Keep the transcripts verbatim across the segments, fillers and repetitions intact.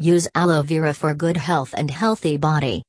Use aloe vera for good health and healthy body.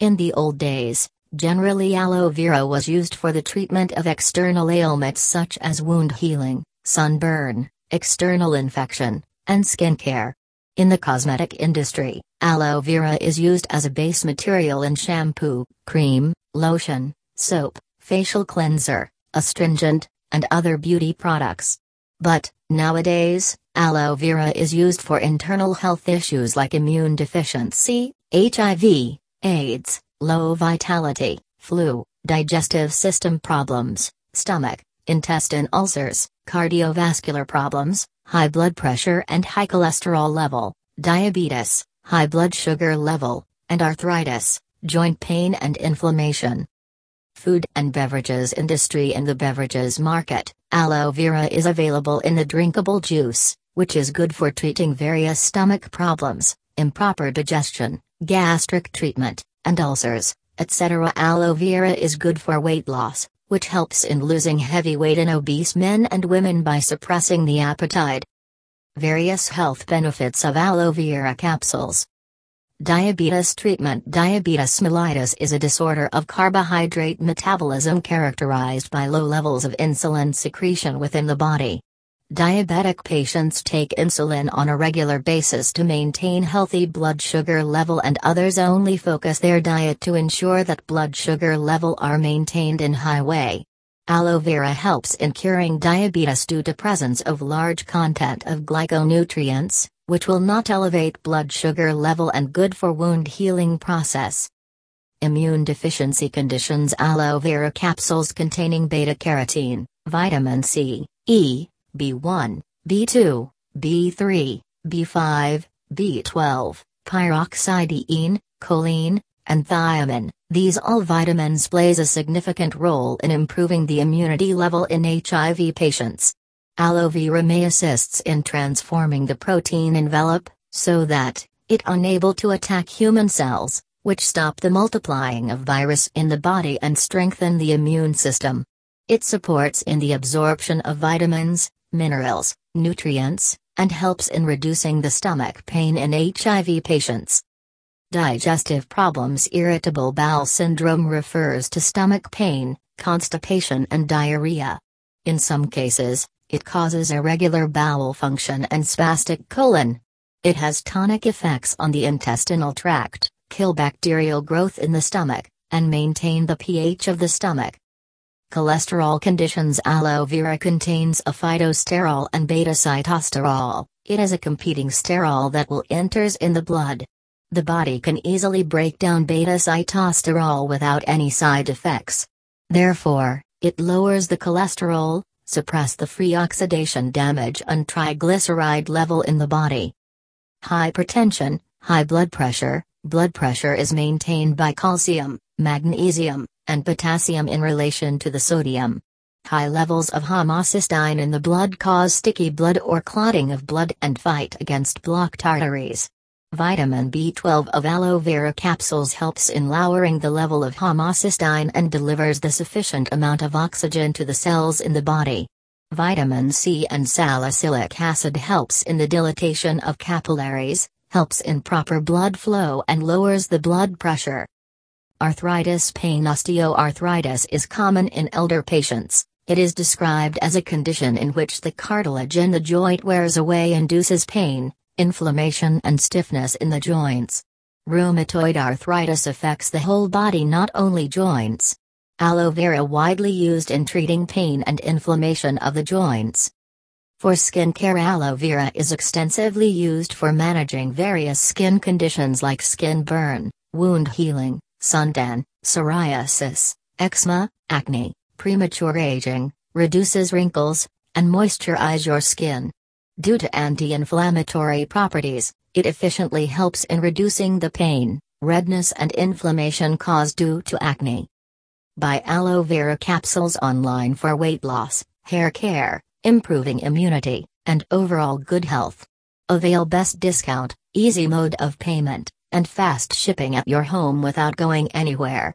In the old days, generally aloe vera was used for the treatment of external ailments such as wound healing, sunburn, external infection, and skin care. In the cosmetic industry, aloe vera is used as a base material in shampoo, cream, lotion, soap, facial cleanser, astringent, and other beauty products. But, nowadays, aloe vera is used for internal health issues like immune deficiency, H I V, AIDS, low vitality, flu, digestive system problems, stomach, intestine ulcers, cardiovascular problems, high blood pressure and high cholesterol level, diabetes, high blood sugar level, and arthritis, joint pain and inflammation. Food and beverages industry. In the beverages market, aloe vera is available in the drinkable juice, which is good for treating various stomach problems, improper digestion, gastric treatment, and ulcers, et cetera. Aloe vera is good for weight loss, which helps in losing heavy weight in obese men and women by suppressing the appetite. Various health benefits of aloe vera capsules. Diabetes treatment. Diabetes mellitus is a disorder of carbohydrate metabolism characterized by low levels of insulin secretion within the body. Diabetic patients take insulin on a regular basis to maintain healthy blood sugar level, and others only focus their diet to ensure that blood sugar level are maintained in high way. Aloe vera helps in curing diabetes due to presence of large content of glyconutrients, which will not elevate blood sugar level and good for wound healing process. Immune deficiency conditions. Aloe vera capsules containing beta-carotene, vitamin C, E, B one, B two, B three, B five, B twelve, pyroxidine, choline, and thiamine. These all vitamins plays a significant role in improving the immunity level in H I V patients. Aloe vera may assists in transforming the protein envelope, so that it unable to attack human cells, which stop the multiplying of virus in the body and strengthen the immune system. It supports in the absorption of vitamins, minerals, nutrients, and helps in reducing the stomach pain in H I V patients. Digestive problems. Irritable bowel syndrome refers to stomach pain, constipation and diarrhea. In some cases, it causes irregular bowel function and spastic colon. It has tonic effects on the intestinal tract, kill bacterial growth in the stomach, and maintain the pH of the stomach. Cholesterol conditions. Aloe vera contains a phytosterol and beta-cytosterol. It is a competing sterol that will enters in the blood. The body can easily break down beta-cytosterol without any side effects. Therefore, it lowers the cholesterol, suppress the free oxidation damage and triglyceride level in the body. Hypertension, high blood pressure. Blood pressure is maintained by calcium, magnesium, and potassium in relation to the sodium. High levels of homocysteine in the blood cause sticky blood or clotting of blood and fight against blocked arteries. Vitamin B twelve of aloe vera capsules helps in lowering the level of homocysteine and delivers the sufficient amount of oxygen to the cells in the body. Vitamin C and salicylic acid helps in the dilatation of capillaries, helps in proper blood flow and lowers the blood pressure. Arthritis pain. Osteoarthritis is common in elder patients. It is described as a condition in which the cartilage in the joint wears away, induces pain, inflammation and stiffness in the joints. Rheumatoid arthritis affects the whole body, not only joints. Aloe vera widely used in treating pain and inflammation of the joints. For skin care, aloe vera is extensively used for managing various skin conditions like skin burn, wound healing, suntan, psoriasis, eczema, acne, premature aging, reduces wrinkles, and moisturize your skin. Due to anti-inflammatory properties, it efficiently helps in reducing the pain, redness and inflammation caused due to acne. Buy aloe vera capsules online for weight loss, hair care, improving immunity, and overall good health. Avail best discount, easy mode of payment, and fast shipping at your home without going anywhere.